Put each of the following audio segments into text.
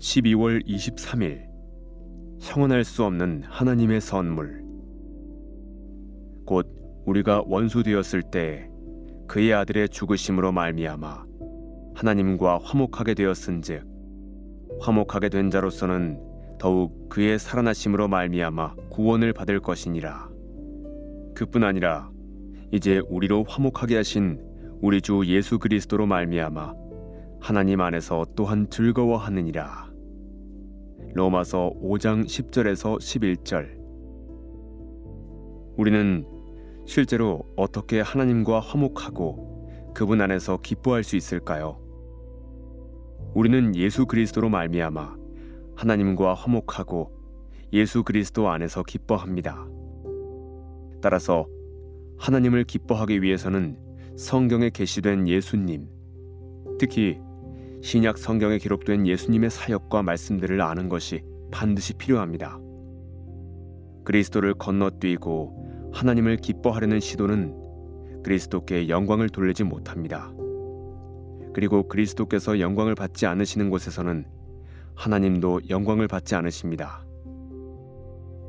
12월 23일 형언할 수 없는 하나님의 선물. 곧 우리가 원수되었을 때 그의 아들의 죽으심으로 말미암아 하나님과 화목하게 되었은즉 화목하게 된 자로서는 더욱 그의 살아나심으로 말미암아 구원을 받을 것이니라. 그뿐 아니라 이제 우리로 화목하게 하신 우리 주 예수 그리스도로 말미암아 하나님 안에서 또한 즐거워하느니라. 로마서 5장 10절에서 11절. 우리는 실제로 어떻게 하나님과 화목하고 그분 안에서 기뻐할 수 있을까요? 우리는 예수 그리스도로 말미암아 하나님과 화목하고 예수 그리스도 안에서 기뻐합니다. 따라서 하나님을 기뻐하기 위해서는 성경에 계시된 예수님, 특히 신약 성경에 기록된 예수님의 사역과 말씀들을 아는 것이 반드시 필요합니다. 그리스도를 건너뛰고 하나님을 기뻐하려는 시도는 그리스도께 영광을 돌리지 못합니다. 그리고 그리스도께서 영광을 받지 않으시는 곳에서는 하나님도 영광을 받지 않으십니다.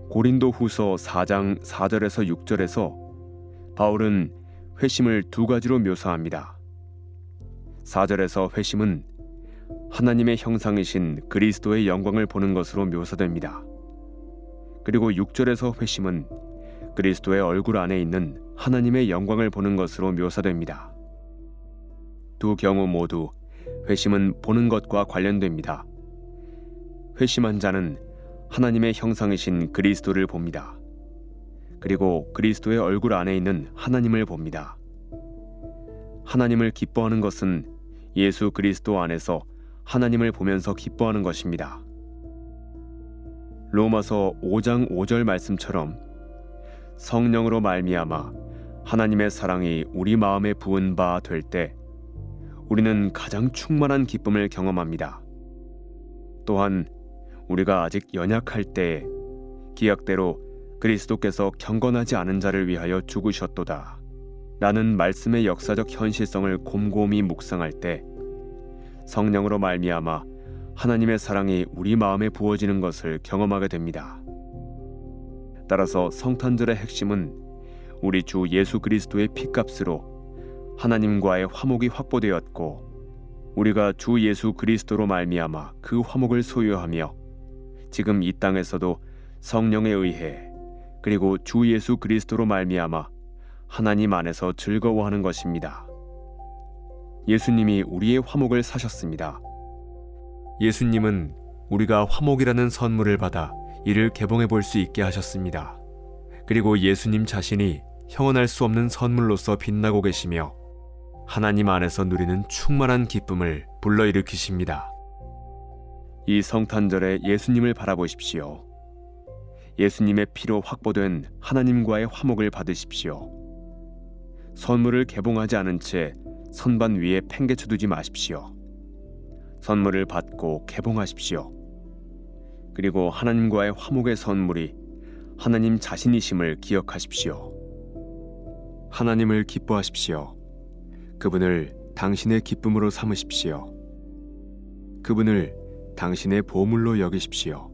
고린도후서 4장 4절에서 6절에서 바울은 회심을 두 가지로 묘사합니다. 4절에서 회심은 하나님의 형상이신 그리스도의 영광을 보는 것으로 묘사됩니다. 그리고 6절에서 회심은 그리스도의 얼굴 안에 있는 하나님의 영광을 보는 것으로 묘사됩니다. 두 경우 모두 회심은 보는 것과 관련됩니다. 회심한 자는 하나님의 형상이신 그리스도를 봅니다. 그리고 그리스도의 얼굴 안에 있는 하나님을 봅니다. 하나님을 기뻐하는 것은 예수 그리스도 안에서 하나님을 보면서 기뻐하는 것입니다. 로마서 5장 5절 말씀처럼 성령으로 말미암아 하나님의 사랑이 우리 마음에 부은 바 될 때 우리는 가장 충만한 기쁨을 경험합니다. 또한 우리가 아직 연약할 때에 기약대로 그리스도께서 경건하지 않은 자를 위하여 죽으셨도다 라는 말씀의 역사적 현실성을 곰곰이 묵상할 때 성령으로 말미암아 하나님의 사랑이 우리 마음에 부어지는 것을 경험하게 됩니다. 따라서 성탄절의 핵심은 우리 주 예수 그리스도의 피값으로 하나님과의 화목이 확보되었고 우리가 주 예수 그리스도로 말미암아 그 화목을 소유하며 지금 이 땅에서도 성령에 의해 그리고 주 예수 그리스도로 말미암아 하나님 안에서 즐거워하는 것입니다. 예수님이 우리의 화목을 사셨습니다. 예수님은 우리가 화목이라는 선물을 받아 이를 개봉해 볼 수 있게 하셨습니다. 그리고 예수님 자신이 형언할 수 없는 선물로서 빛나고 계시며 하나님 안에서 누리는 충만한 기쁨을 불러일으키십니다. 이 성탄절에 예수님을 바라보십시오. 예수님의 피로 확보된 하나님과의 화목을 받으십시오. 선물을 개봉하지 않은 채 선반 위에 팽개쳐두지 마십시오. 선물을 받고 개봉하십시오. 그리고 하나님과의 화목의 선물이 하나님 자신이심을 기억하십시오. 하나님을 기뻐하십시오. 그분을 당신의 기쁨으로 삼으십시오. 그분을 당신의 보물로 여기십시오.